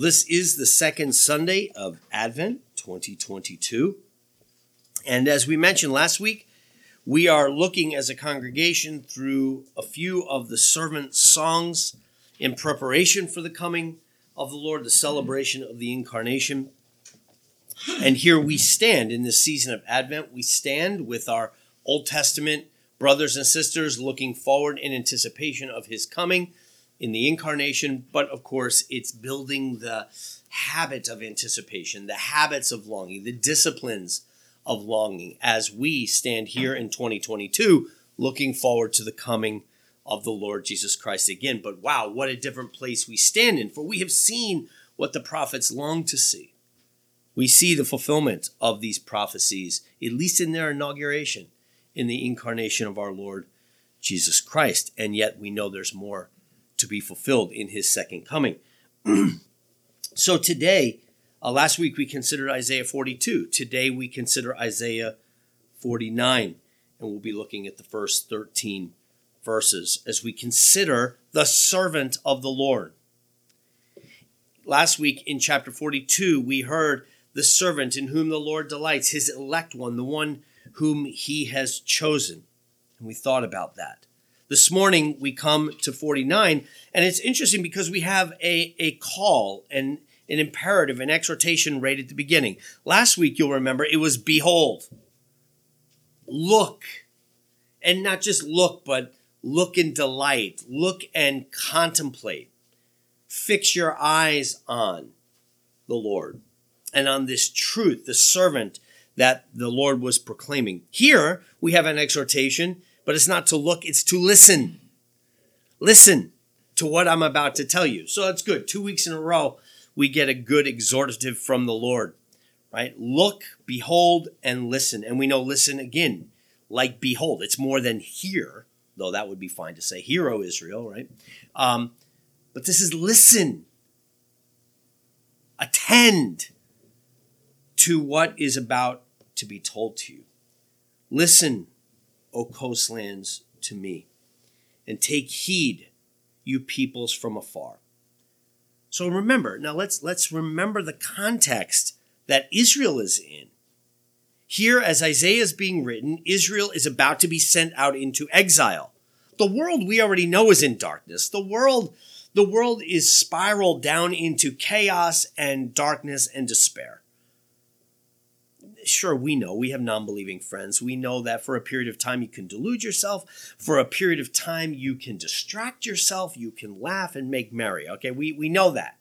Well, this is the second Sunday of Advent 2022. And as we mentioned last week, we are looking as a congregation through a few of the servant songs in preparation for the coming of the Lord, the celebration of the Incarnation. And here we stand in this season of Advent. We stand with our Old Testament brothers and sisters looking forward in anticipation of his coming in the Incarnation. But of course, it's building the habit of anticipation, the habits of longing, the disciplines of longing as we stand here in 2022 looking forward to the coming of the Lord Jesus Christ again. But wow, what a different place we stand in, for we have seen what the prophets longed to see. We see the fulfillment of these prophecies, at least in their inauguration, in the incarnation of our Lord Jesus Christ. And yet we know there's more to be fulfilled in his second coming. So today, last week we considered Isaiah 42. Today we consider Isaiah 49. And we'll be looking at the first 13 verses as we consider the servant of the Lord. Last week in chapter 42, we heard the servant in whom the Lord delights, his elect one, the one whom he has chosen. And we thought about that. This morning, we come to 49, and it's interesting because we have a call and an imperative, an exhortation right at the beginning. Last week, you'll remember, it was behold, look, and not just look, but look and delight, look and contemplate, fix your eyes on the Lord and on this truth, the servant that the Lord was proclaiming. Here, we have an exhortation, but it's not to look, it's to listen. Listen to what I'm about to tell you. So that's good. 2 weeks in a row, we get a good exhortative from the Lord, right? Look, behold, and listen. And we know listen again, like behold. It's more than hear, though that would be fine to say, hear, O Israel, right? But this is listen. Attend to what is about to be told to you. Listen, O coastlands, to me, and take heed, you peoples from afar. So remember, now let's remember the context that Israel is in. Here, as Isaiah is being written, Israel is about to be sent out into exile. The world we already know is in darkness. The world is spiraled down into chaos and darkness and despair. Sure, we know. We have non-believing friends. We know that for a period of time you can delude yourself. For a period of time you can distract yourself. You can laugh and make merry. Okay, we know that.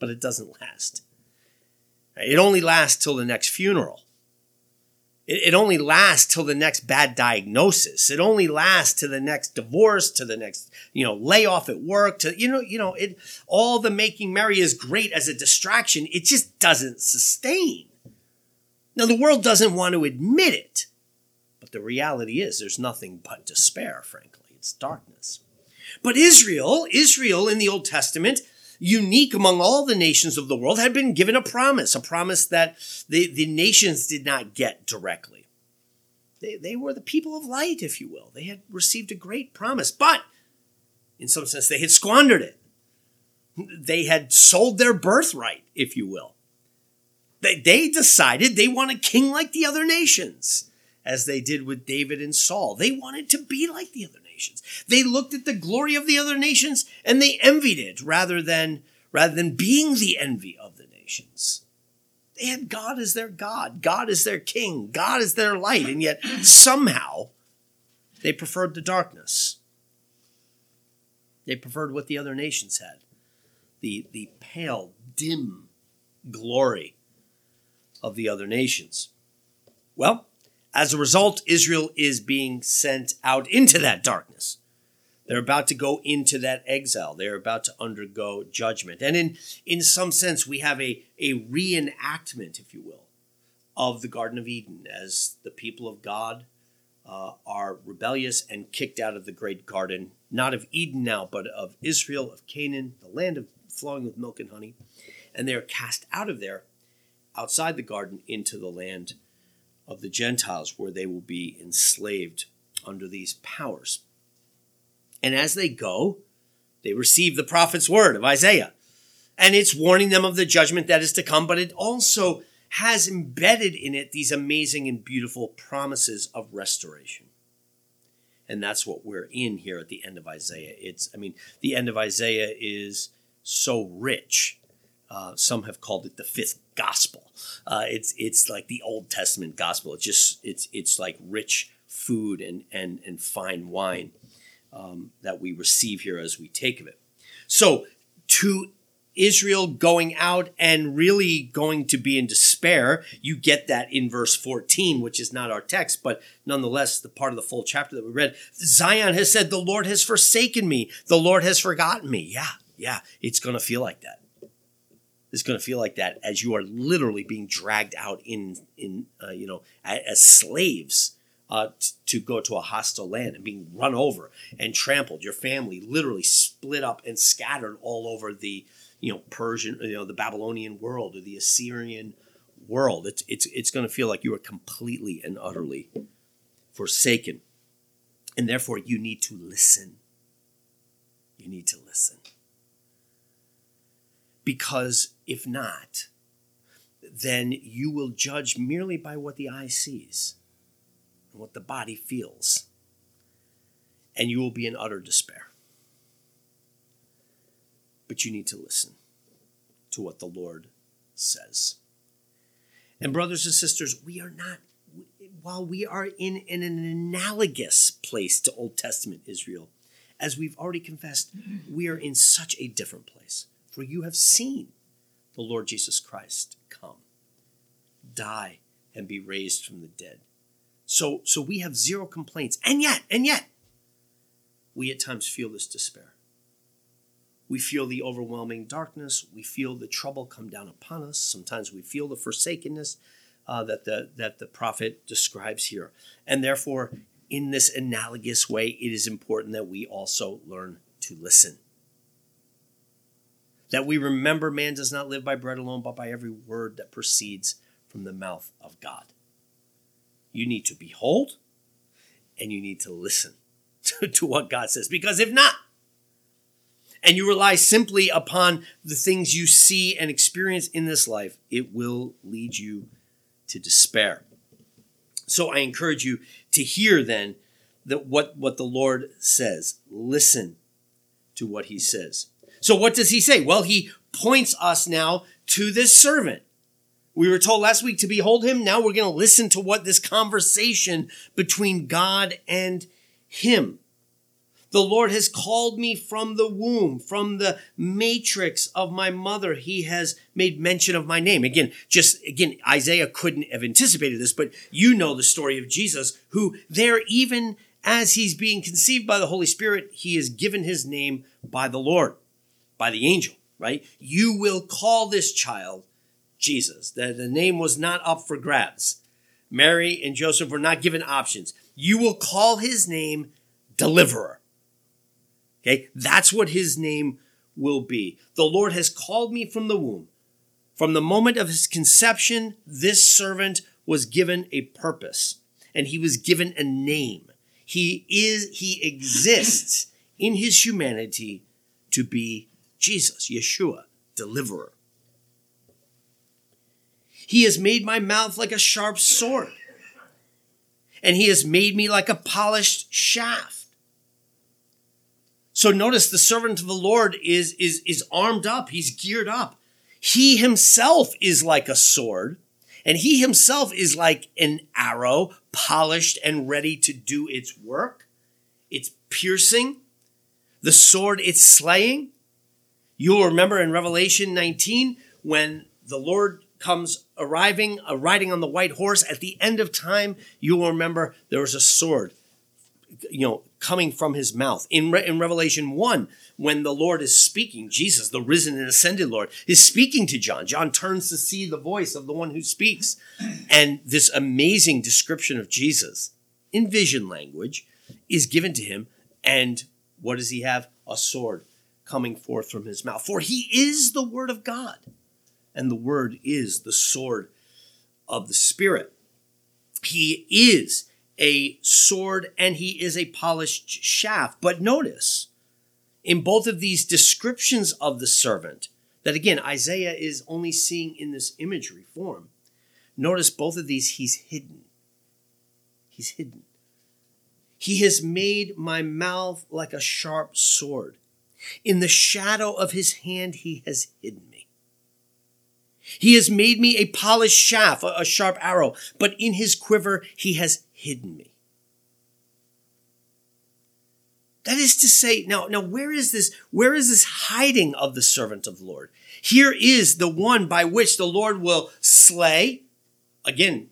But it doesn't last. It only lasts till the next funeral. It only lasts till the next bad diagnosis. It only lasts to the next divorce, to the next, layoff at work, to, it all the making merry is great as a distraction. It just doesn't sustain. Now, the world doesn't want to admit it, but the reality is there's nothing but despair, frankly. It's darkness. But Israel in the Old Testament, unique among all the nations of the world, had been given a promise that the nations did not get directly. They were the people of light, if you will. They had received a great promise, but in some sense, they had squandered it. They had sold their birthright, if you will. They decided they want a king like the other nations, as they did with David and Saul. They wanted to be like the other nations. They looked at the glory of the other nations and they envied it rather than being the envy of the nations. They had God as their God. God is their king. God is their light. And yet somehow they preferred the darkness. They preferred what the other nations had. The pale, dim glory of the other nations. Well, as a result, Israel is being sent out into that darkness. They're about to go into that exile. They're about to undergo judgment. And in some sense, we have a reenactment, if you will, of the Garden of Eden as the people of God are rebellious and kicked out of the great garden, not of Eden now, but of Israel, of Canaan, the land of flowing with milk and honey. And they're cast out of there, outside the garden, into the land of the Gentiles, where they will be enslaved under these powers. And as they go, they receive the prophet's word of Isaiah. and it's warning them of the judgment that is to come, but it also has embedded in it these amazing and beautiful promises of restoration. And that's what we're in here at the end of Isaiah. The end of Isaiah is so rich. Some have called it the fifth gospel. It's like the Old Testament gospel. It's like rich food and fine wine that we receive here as we take of it. So to Israel going out and really going to be in despair, you get that in verse 14, which is not our text, but nonetheless, the part of the full chapter that we read. Zion has said, the Lord has forsaken me. The Lord has forgotten me. Yeah, it's going to feel like that. It's going to feel like that as you are literally being dragged out as slaves to go to a hostile land and being run over and trampled. Your family literally split up and scattered all over the Persian, the Babylonian world or the Assyrian world. It's going to feel like you are completely and utterly forsaken. And therefore you need to listen. You need to listen. Because if not, then you will judge merely by what the eye sees and what the body feels. And you will be in utter despair. But you need to listen to what the Lord says. And brothers and sisters, while we are in an analogous place to Old Testament Israel, as we've already confessed, we are in such a different place. For you have seen the Lord Jesus Christ come, die, and be raised from the dead. So we have zero complaints. And yet, we at times feel this despair. We feel the overwhelming darkness. We feel the trouble come down upon us. Sometimes we feel the forsakenness that the prophet describes here. And therefore, in this analogous way, it is important that we also learn to listen. That we remember man does not live by bread alone, but by every word that proceeds from the mouth of God. You need to behold and you need to listen to what God says. Because if not, and you rely simply upon the things you see and experience in this life, it will lead you to despair. So I encourage you to hear then that what the Lord says. Listen to what he says. So what does he say? Well, he points us now to this servant. We were told last week to behold him. Now we're going to listen to what this conversation between God and him. The Lord has called me from the womb, from the matrix of my mother. He has made mention of my name. Again, Isaiah couldn't have anticipated this, but you know the story of Jesus, who there, even as he's being conceived by the Holy Spirit, he is given his name by the Lord, by the angel, right? You will call this child Jesus. The name was not up for grabs. Mary and Joseph were not given options. You will call his name Deliverer. Okay, that's what his name will be. The Lord has called me from the womb. From the moment of his conception, this servant was given a purpose and he was given a name. He exists in his humanity to be Jesus, Yeshua, Deliverer. He has made my mouth like a sharp sword, and he has made me like a polished shaft. So notice the servant of the Lord is armed up. He's geared up. He himself is like a sword, and he himself is like an arrow, polished and ready to do its work. It's piercing. The sword, it's slaying. You'll remember in Revelation 19, when the Lord comes arriving, riding on the white horse at the end of time, you'll remember there was a sword, coming from his mouth. In Revelation 1, when the Lord is speaking, Jesus, the risen and ascended Lord, is speaking to John. John turns to see the voice of the one who speaks. And this amazing description of Jesus in vision language is given to him. And what does he have? A sword coming forth from his mouth. For he is the word of God. And the word is the sword of the Spirit. He is a sword and he is a polished shaft. But notice, in both of these descriptions of the servant, that again, Isaiah is only seeing in this imagery form. Notice both of these, he's hidden. He's hidden. He has made my mouth like a sharp sword. In the shadow of his hand, he has hidden me. He has made me a polished shaft, a sharp arrow, but in his quiver, he has hidden me. That is to say, now where is this hiding of the servant of the Lord? Here is the one by which the Lord will slay. Again,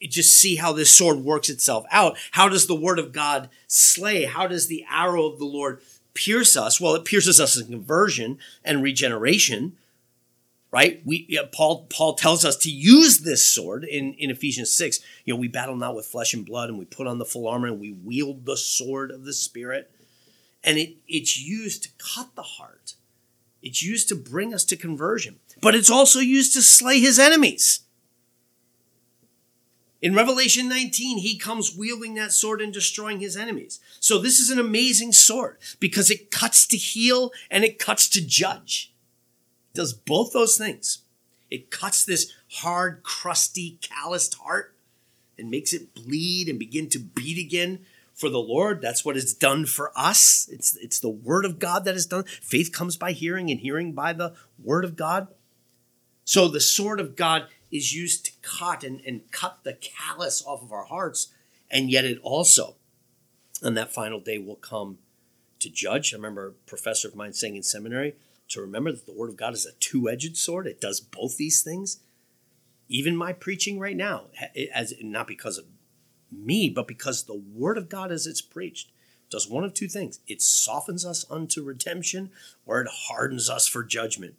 just see how this sword works itself out. How does the word of God slay? How does the arrow of the Lord pierce us? Well, it pierces us in conversion and regeneration, right? Paul tells us to use this sword in Ephesians 6. We battle not with flesh and blood, and we put on the full armor, and we wield the sword of the Spirit. And it's used to cut the heart. It's used to bring us to conversion. But it's also used to slay his enemies. In Revelation 19, he comes wielding that sword and destroying his enemies. So this is an amazing sword because it cuts to heal and it cuts to judge. It does both those things. It cuts this hard, crusty, calloused heart and makes it bleed and begin to beat again for the Lord. That's what it's done for us. It's the word of God that is done. Faith comes by hearing and hearing by the word of God. So the sword of God is used to cut and cut the callous off of our hearts. And yet it also, on that final day, will come to judge. I remember a professor of mine saying in seminary, to remember that the word of God is a two-edged sword. It does both these things. Even my preaching right now, not because of me, but because the word of God as it's preached, does one of two things. It softens us unto redemption, or it hardens us for judgment.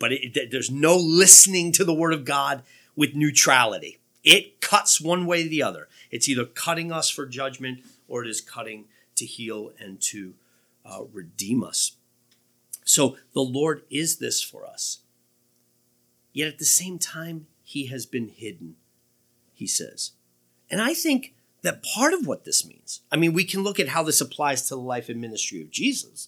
But there's no listening to the word of God with neutrality. It cuts one way or the other. It's either cutting us for judgment, or it is cutting to heal and to redeem us. So the Lord is this for us. Yet at the same time, he has been hidden, he says. And I think that part of what this means, we can look at how this applies to the life and ministry of Jesus.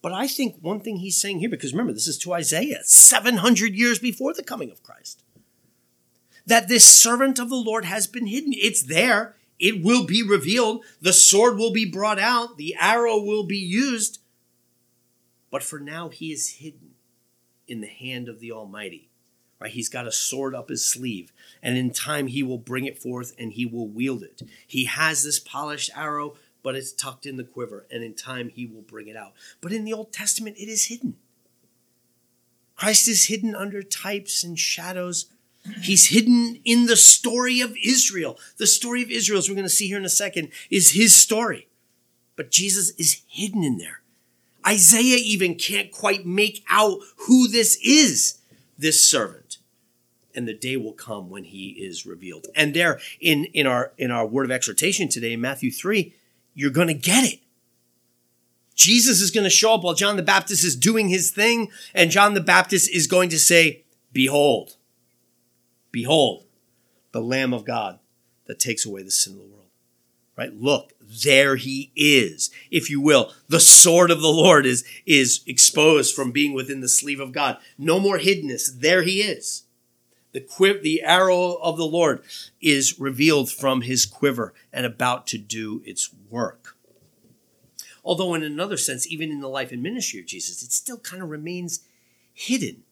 But I think one thing he's saying here, because remember, this is to Isaiah, 700 years before the coming of Christ, that this servant of the Lord has been hidden. It's there. It will be revealed. The sword will be brought out. The arrow will be used. But for now, he is hidden in the hand of the Almighty. Right? He's got a sword up his sleeve. And in time, he will bring it forth and he will wield it. He has this polished arrow, but it's tucked in the quiver, and in time he will bring it out. But in the Old Testament, it is hidden. Christ is hidden under types and shadows. He's hidden in the story of Israel. The story of Israel, as we're going to see here in a second, is his story. But Jesus is hidden in there. Isaiah even can't quite make out who this is, this servant. And the day will come when he is revealed. And there in our word of exhortation today in Matthew 3, you're going to get it. Jesus is going to show up while John the Baptist is doing his thing, and John the Baptist is going to say, "Behold, behold, the Lamb of God that takes away the sin of the world." Right? Look, there he is, if you will. The sword of the Lord is exposed from being within the sleeve of God. No more hiddenness. There he is. The arrow of the Lord is revealed from his quiver and about to do its work. Although in another sense, even in the life and ministry of Jesus, it still kind of remains hidden.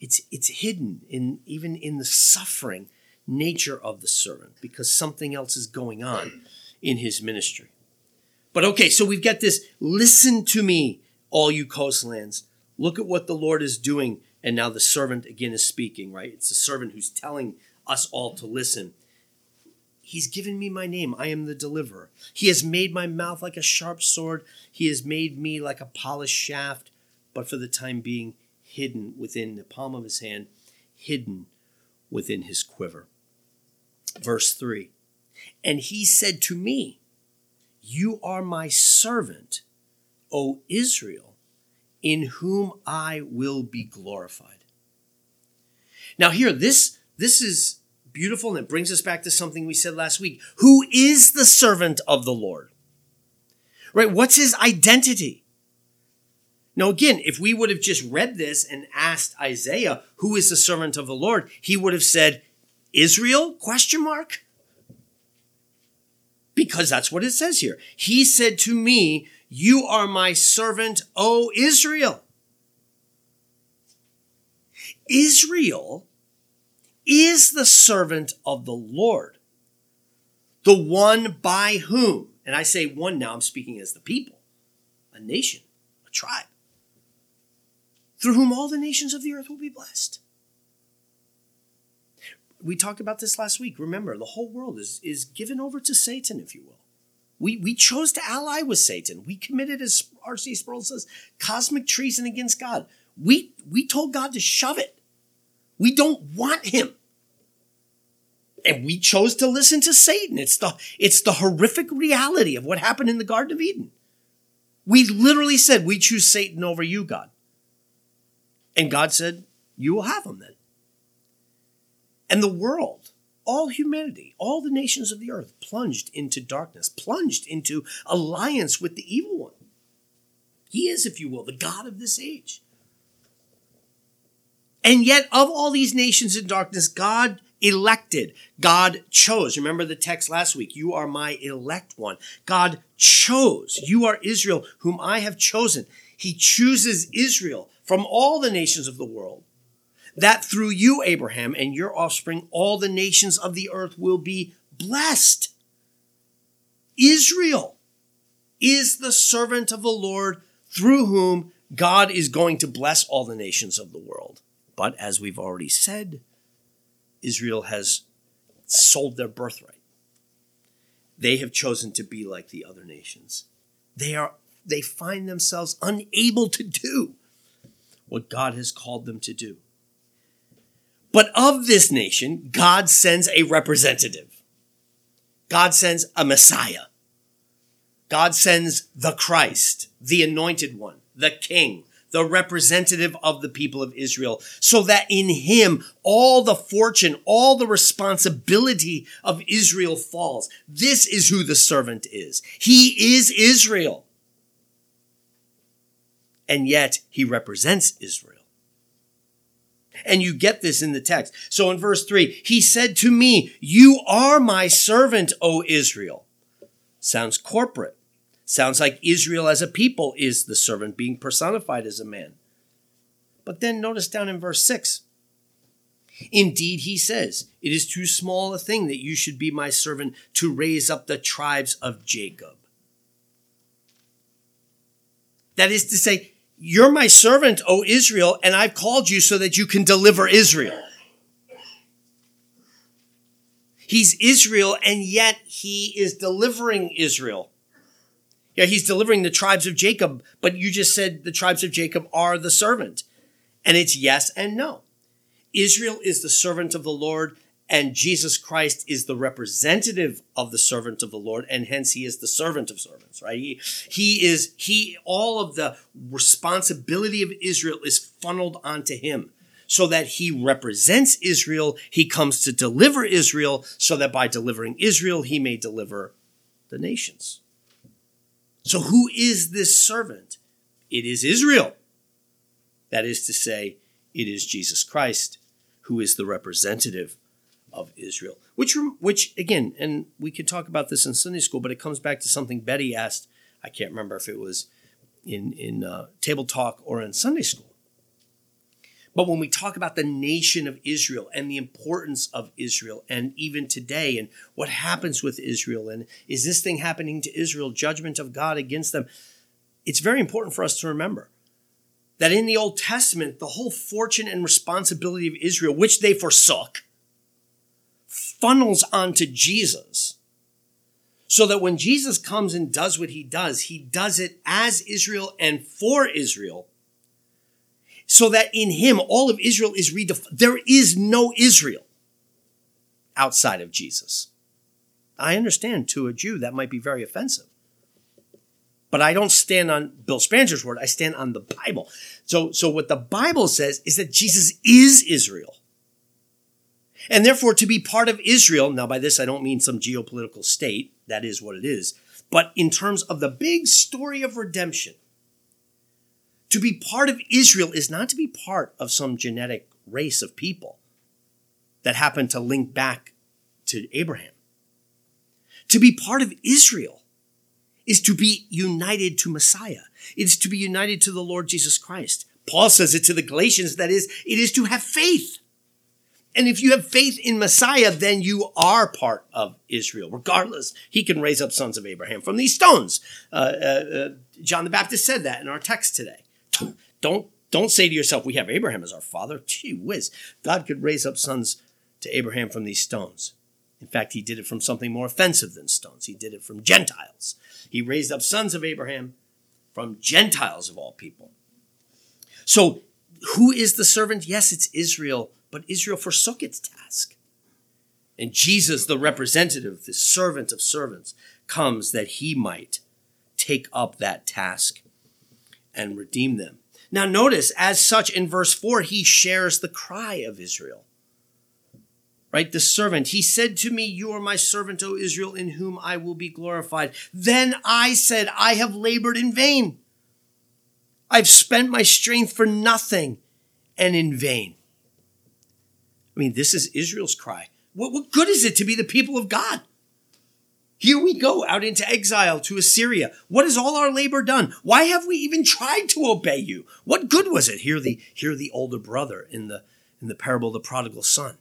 It's hidden even in the suffering nature of the servant, because something else is going on in his ministry. But okay, so we've got this, listen to me, all you coastlands. Look at what the Lord is doing. And now the servant again is speaking, right? It's the servant who's telling us all to listen. He's given me my name. I am the deliverer. He has made my mouth like a sharp sword. He has made me like a polished shaft, but for the time being hidden within the palm of his hand, hidden within his quiver. Verse 3, and he said to me, "You are my servant, O Israel, in whom I will be glorified." Now here, this is beautiful, and it brings us back to something we said last week. Who is the servant of the Lord? Right? What's his identity? Now, again, if we would have just read this and asked Isaiah, who is the servant of the Lord? He would have said, Israel? ? Because that's what it says here. He said to me, you are my servant, O Israel. Israel is the servant of the Lord, the one by whom, and I say one now, I'm speaking as the people, a nation, a tribe, through whom all the nations of the earth will be blessed. We talked about this last week. Remember, the whole world is given over to Satan, if you will. We chose to ally with Satan. We committed, as R.C. Sproul says, cosmic treason against God. We told God to shove it. We don't want him. And we chose to listen to Satan. It's the horrific reality of what happened in the Garden of Eden. We literally said, we choose Satan over you, God. And God said, you will have him then. And the world, all humanity, all the nations of the earth plunged into darkness, plunged into alliance with the evil one. He is, if you will, the God of this age. And yet, of all these nations in darkness, God elected, God chose. Remember the text last week, you are my elect one. God chose. You are Israel, whom I have chosen. He chooses Israel from all the nations of the world, that through you, Abraham, and your offspring, all the nations of the earth will be blessed. Israel is the servant of the Lord, through whom God is going to bless all the nations of the world. But as we've already said, Israel has sold their birthright. They have chosen to be like the other nations. They find themselves unable to do what God has called them to do. But of this nation, God sends a representative. God sends a Messiah. God sends the Christ, the anointed one, the king, the representative of the people of Israel, so that in him, all the fortune, all the responsibility of Israel falls. This is who the servant is. He is Israel. And yet he represents Israel. And you get this in the text. So in verse 3, he said to me, you are my servant, O Israel. Sounds corporate. Sounds like Israel as a people is the servant being personified as a man. But then notice down in verse 6. Indeed, he says, it is too small a thing that you should be my servant to raise up the tribes of Jacob. That is to say, you're my servant, O Israel, and I've called you so that you can deliver Israel. He's Israel, and yet he is delivering Israel. Yeah, he's delivering the tribes of Jacob, but you just said the tribes of Jacob are the servant. And it's yes and no. Israel is the servant of the Lord, and Jesus Christ is the representative of the servant of the Lord, and hence he is the servant of servants, right? He all of the responsibility of Israel is funneled onto him so that he represents Israel. He comes to deliver Israel so that by delivering Israel, he may deliver the nations. So who is this servant? It is Israel. That is to say, it is Jesus Christ who is the representative of Israel, which again, and we could talk about this in Sunday school, but it comes back to something Betty asked. I can't remember if it was in Table Talk or in Sunday school. But when we talk about the nation of Israel and the importance of Israel, and even today, and what happens with Israel, and is this thing happening to Israel, judgment of God against them? It's very important for us to remember that in the Old Testament, the whole fortune and responsibility of Israel, which they forsook, funnels onto Jesus so that when Jesus comes and does what he does it as Israel and for Israel, so that in him, all of Israel is redefined. There is no Israel outside of Jesus. I understand to a Jew that might be very offensive, but I don't stand on Bill Spanger's word. I stand on the Bible. So what the Bible says is that Jesus is Israel. And therefore, to be part of Israel, now by this I don't mean some geopolitical state, that is what it is, but in terms of the big story of redemption, To be part of Israel is not to be part of some genetic race of people that happen to link back to Abraham. To be part of Israel is to be united to Messiah. It's to be united to the Lord Jesus Christ. Paul says it to the Galatians, that is, it is to have faith. And if you have faith in Messiah, then you are part of Israel. Regardless, he can raise up sons of Abraham from these stones. John the Baptist said that in our text today. Don't say to yourself, we have Abraham as our father. Gee whiz. God could raise up sons to Abraham from these stones. In fact, he did it from something more offensive than stones. He did it from Gentiles. He raised up sons of Abraham from Gentiles of all people. So who is the servant? Yes, it's Israel, but Israel forsook its task. And Jesus, the representative, the servant of servants, comes that he might take up that task and redeem them. Now notice, as such, in verse 4, he shares the cry of Israel. Right? The servant. He said to me, you are my servant, O Israel, in whom I will be glorified. Then I said, I have labored in vain. I've spent my strength for nothing and in vain. I mean, this is Israel's cry. What good is it to be the people of God? Here we go out into exile to Assyria. What has all our labor done? Why have we even tried to obey you? What good was it? Hear the older brother in the parable of the prodigal son.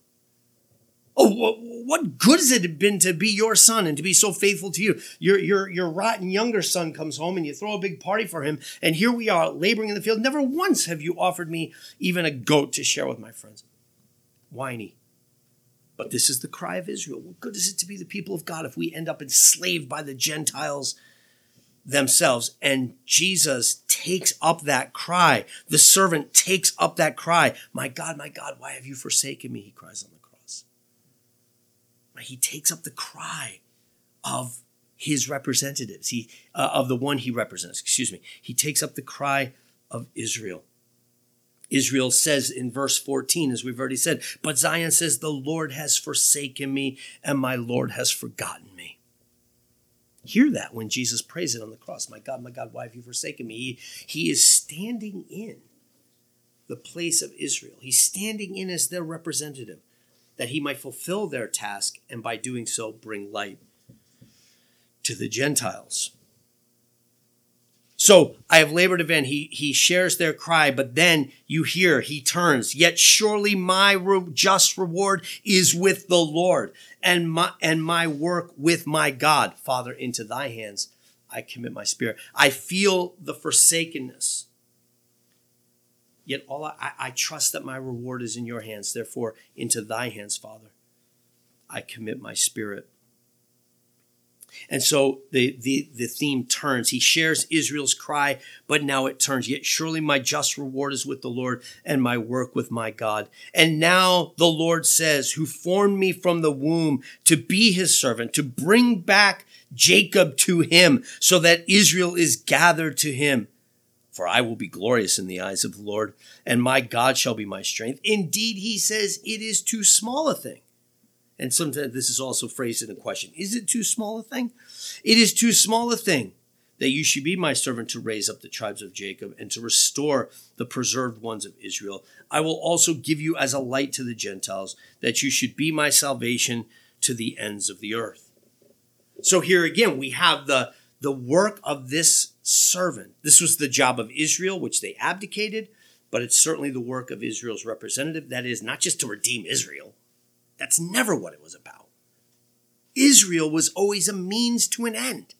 Oh, what good has it been to be your son and to be so faithful to you? Your rotten younger son comes home and you throw a big party for him. And here we are laboring in the field. Never once have you offered me even a goat to share with my friends. Whiny. But this is the cry of Israel. What good is it to be the people of God if we end up enslaved by the Gentiles themselves? And Jesus takes up that cry. The servant takes up that cry. My God, why have you forsaken me? He cries on the cross. He takes up the cry of his representatives, of the one he represents, He takes up the cry of Israel. Israel says in verse 14, as we've already said, but Zion says, the Lord has forsaken me and my Lord has forgotten me. Hear that when Jesus prays it on the cross. My God, why have you forsaken me? He is standing in the place of Israel. He's standing in as their representative, that he might fulfill their task and by doing so bring light to the Gentiles. So I have labored in vain. He shares their cry, but then you hear, he turns. Yet surely my just reward is with the Lord, and my work with my God. Father, into thy hands I commit my spirit. I feel the forsakenness. Yet all I trust that my reward is in your hands. Therefore, into thy hands, Father, I commit my spirit. And so the theme turns. He shares Israel's cry, but now it turns. Yet surely my just reward is with the Lord, and my work with my God. And now the Lord says, who formed me from the womb to be his servant, to bring back Jacob to him, so that Israel is gathered to him. For I will be glorious in the eyes of the Lord, and my God shall be my strength. Indeed, he says, it is too small a thing. And sometimes this is also phrased in a question. Is it too small a thing? It is too small a thing that you should be my servant to raise up the tribes of Jacob and to restore the preserved ones of Israel. I will also give you as a light to the Gentiles, that you should be my salvation to the ends of the earth. So here again, we have the work of this servant. This was the job of Israel, which they abdicated, but it's certainly the work of Israel's representative. That is, not just to redeem Israel. That's never what it was about. Israel was always a means to an end.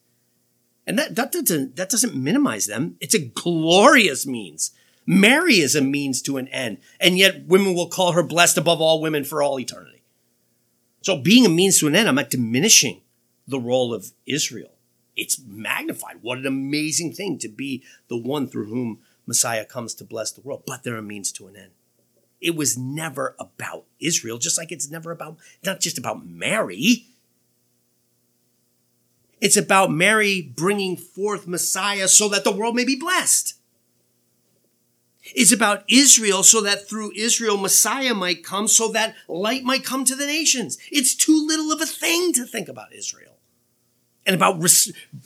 And that doesn't minimize them. It's a glorious means. Mary is a means to an end. And yet women will call her blessed above all women for all eternity. So being a means to an end, I'm not diminishing the role of Israel. It's magnified. What an amazing thing to be the one through whom Messiah comes to bless the world. But there are means to an end. It was never about Israel, just like it's never about, not just about Mary. It's about Mary bringing forth Messiah so that the world may be blessed. It's about Israel so that through Israel, Messiah might come, so that light might come to the nations. It's too little of a thing to think about Israel. And about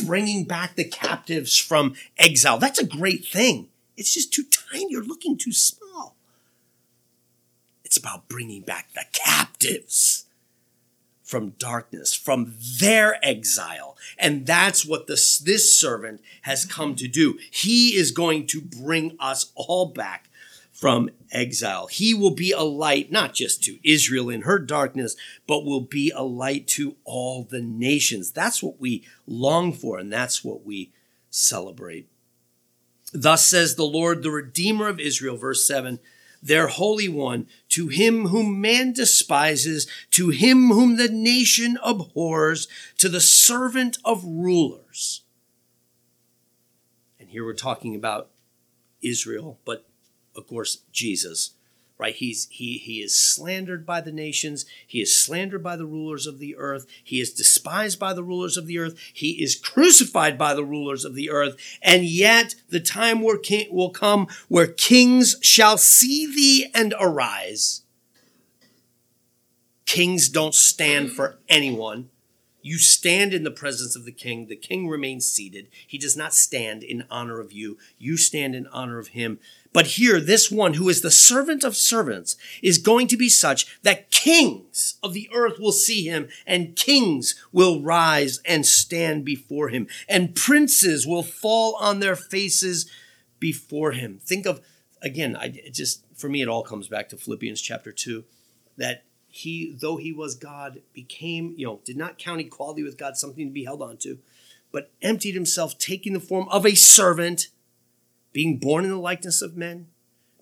bringing back the captives from exile. That's a great thing. It's just too tiny. You're looking too small. It's about bringing back the captives from darkness, from their exile. And that's what this servant has come to do. He is going to bring us all back from exile. He will be a light, not just to Israel in her darkness, but will be a light to all the nations. That's what we long for, and that's what we celebrate. Thus says the Lord, the Redeemer of Israel, verse 7, their Holy One, to him whom man despises, to him whom the nation abhors, to the servant of rulers. And here we're talking about Israel, but of course, Jesus, right? He is slandered by the nations. He is slandered by the rulers of the earth. He is despised by the rulers of the earth. He is crucified by the rulers of the earth. And yet the time will come where kings shall see thee and arise. Kings don't stand for anyone. You stand in the presence of the king. The king remains seated. He does not stand in honor of you. You stand in honor of him. But here, this one who is the servant of servants is going to be such that kings of the earth will see him, and kings will rise and stand before him, and princes will fall on their faces before him. Think of, again, for me, it all comes back to Philippians chapter 2, that he, though he was God, became, did not count equality with God something to be held on to, but emptied himself, taking the form of a servant, being born in the likeness of men,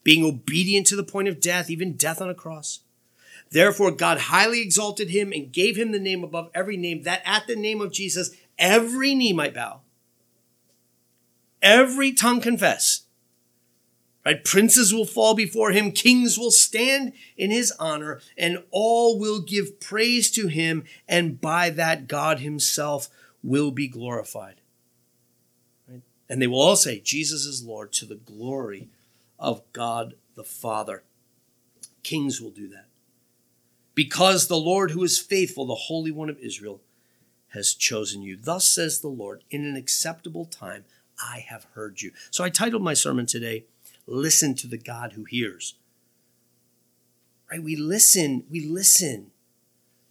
being obedient to the point of death, even death on a cross. Therefore, God highly exalted him and gave him the name above every name, that at the name of Jesus, every knee might bow, every tongue confess. Right? Princes will fall before him. Kings will stand in his honor, and all will give praise to him. And by that, God himself will be glorified. Right? And they will all say, Jesus is Lord, to the glory of God the Father. Kings will do that because the Lord who is faithful, the Holy One of Israel, has chosen you. Thus says the Lord, in an acceptable time, I have heard you. So I titled my sermon today, Listen to the God who hears. Right? We listen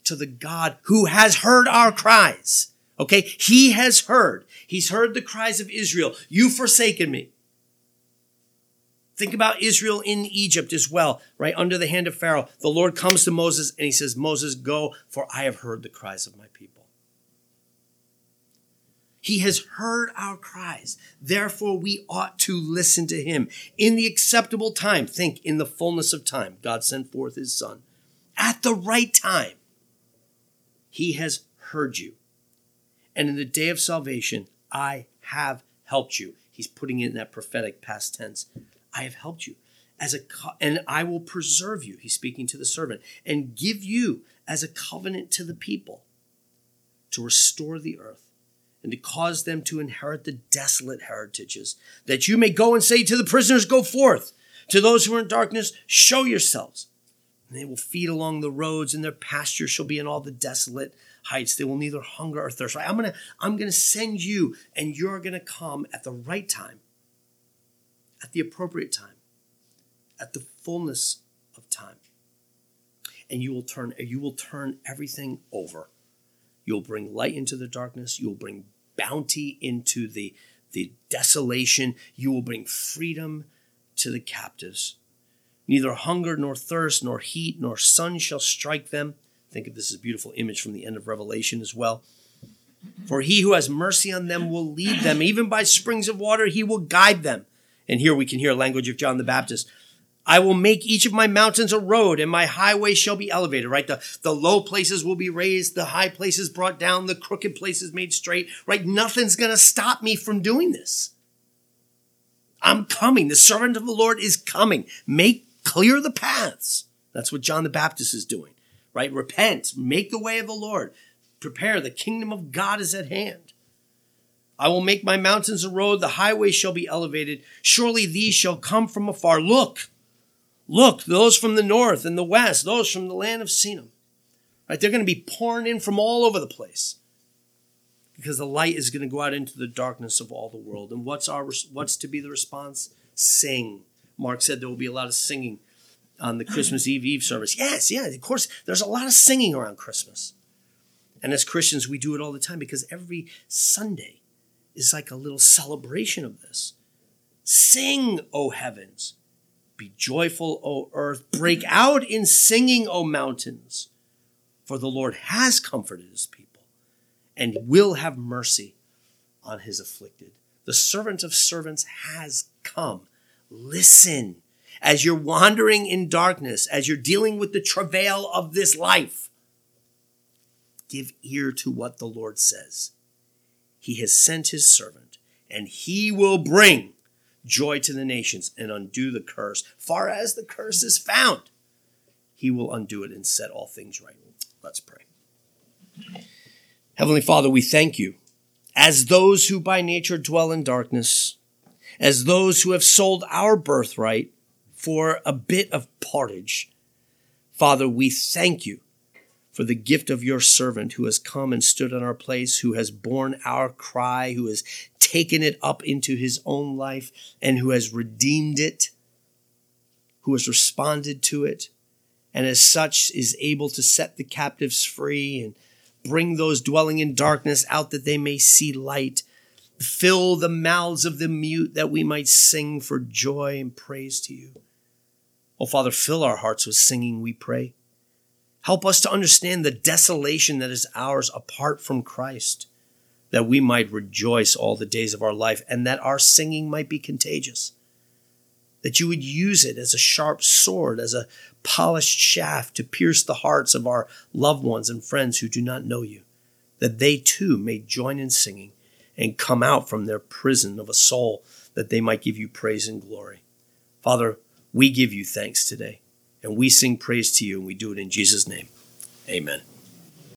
to the God who has heard our cries. Okay? He has heard. He's heard the cries of Israel. You've forsaken me. Think about Israel in Egypt as well, right? Under the hand of Pharaoh, the Lord comes to Moses and he says, Moses, go, for I have heard the cries of my people. He has heard our cries. Therefore, we ought to listen to him. In the acceptable time, think in the fullness of time, God sent forth his son. At the right time, he has heard you. And in the day of salvation, I have helped you. He's putting it in that prophetic past tense. I have helped you. And I will preserve you, he's speaking to the servant, and give you as a covenant to the people to restore the earth, and to cause them to inherit the desolate heritages, that you may go and say to the prisoners, go forth. To those who are in darkness, show yourselves. And they will feed along the roads, and their pasture shall be in all the desolate heights. They will neither hunger or thirst. Right? I'm gonna send you, and you're gonna come at the right time, at the appropriate time, at the fullness of time. And you will turn everything over. You'll bring light into the darkness. You'll bring bounty into the desolation. You will bring freedom to the captives. Neither hunger nor thirst nor heat nor sun shall strike them. Think of this as a beautiful image from the end of Revelation as well. For he who has mercy on them will lead them. Even by springs of water, he will guide them. And here we can hear language of John the Baptist. I will make each of my mountains a road, and my highway shall be elevated, right? The low places will be raised, the high places brought down, the crooked places made straight, right? Nothing's going to stop me from doing this. I'm coming. The servant of the Lord is coming. Make clear the paths. That's what John the Baptist is doing, right? Repent. Make the way of the Lord. Prepare. The kingdom of God is at hand. I will make my mountains a road. The highway shall be elevated. Surely these shall come from afar. Look, those from the north and the west, those from the land of Sinim, right? They're going to be pouring in from all over the place because the light is going to go out into the darkness of all the world. And what's to be the response? sing. Mark said there will be a lot of singing on the Christmas Eve service. Yes, yeah, of course, there's a lot of singing around Christmas. And as Christians, we do it all the time because every Sunday is like a little celebration of this. Sing, O heavens. Be joyful, O earth. Break out in singing, O mountains. For the Lord has comforted his people and will have mercy on his afflicted. The servant of servants has come. Listen, as you're wandering in darkness, as you're dealing with the travail of this life, give ear to what the Lord says. He has sent his servant, and he will bring joy to the nations and undo the curse. Far as the curse is found, he will undo it and set all things right. Let's pray. Heavenly Father, we thank you. As those who by nature dwell in darkness, as those who have sold our birthright for a bit of pottage, Father, we thank you for the gift of your servant who has come and stood on our place, who has borne our cry, who has taken it up into his own life, and who has redeemed it, who has responded to it, and as such is able to set the captives free and bring those dwelling in darkness out that they may see light. Fill the mouths of the mute that we might sing for joy and praise to you. Oh, Father, fill our hearts with singing, we pray. Help us to understand the desolation that is ours apart from Christ, that we might rejoice all the days of our life and that our singing might be contagious, that you would use it as a sharp sword, as a polished shaft to pierce the hearts of our loved ones and friends who do not know you, that they too may join in singing and come out from their prison of a soul, that they might give you praise and glory. Father, we give you thanks today, and we sing praise to you, and we do it in Jesus' name. Amen.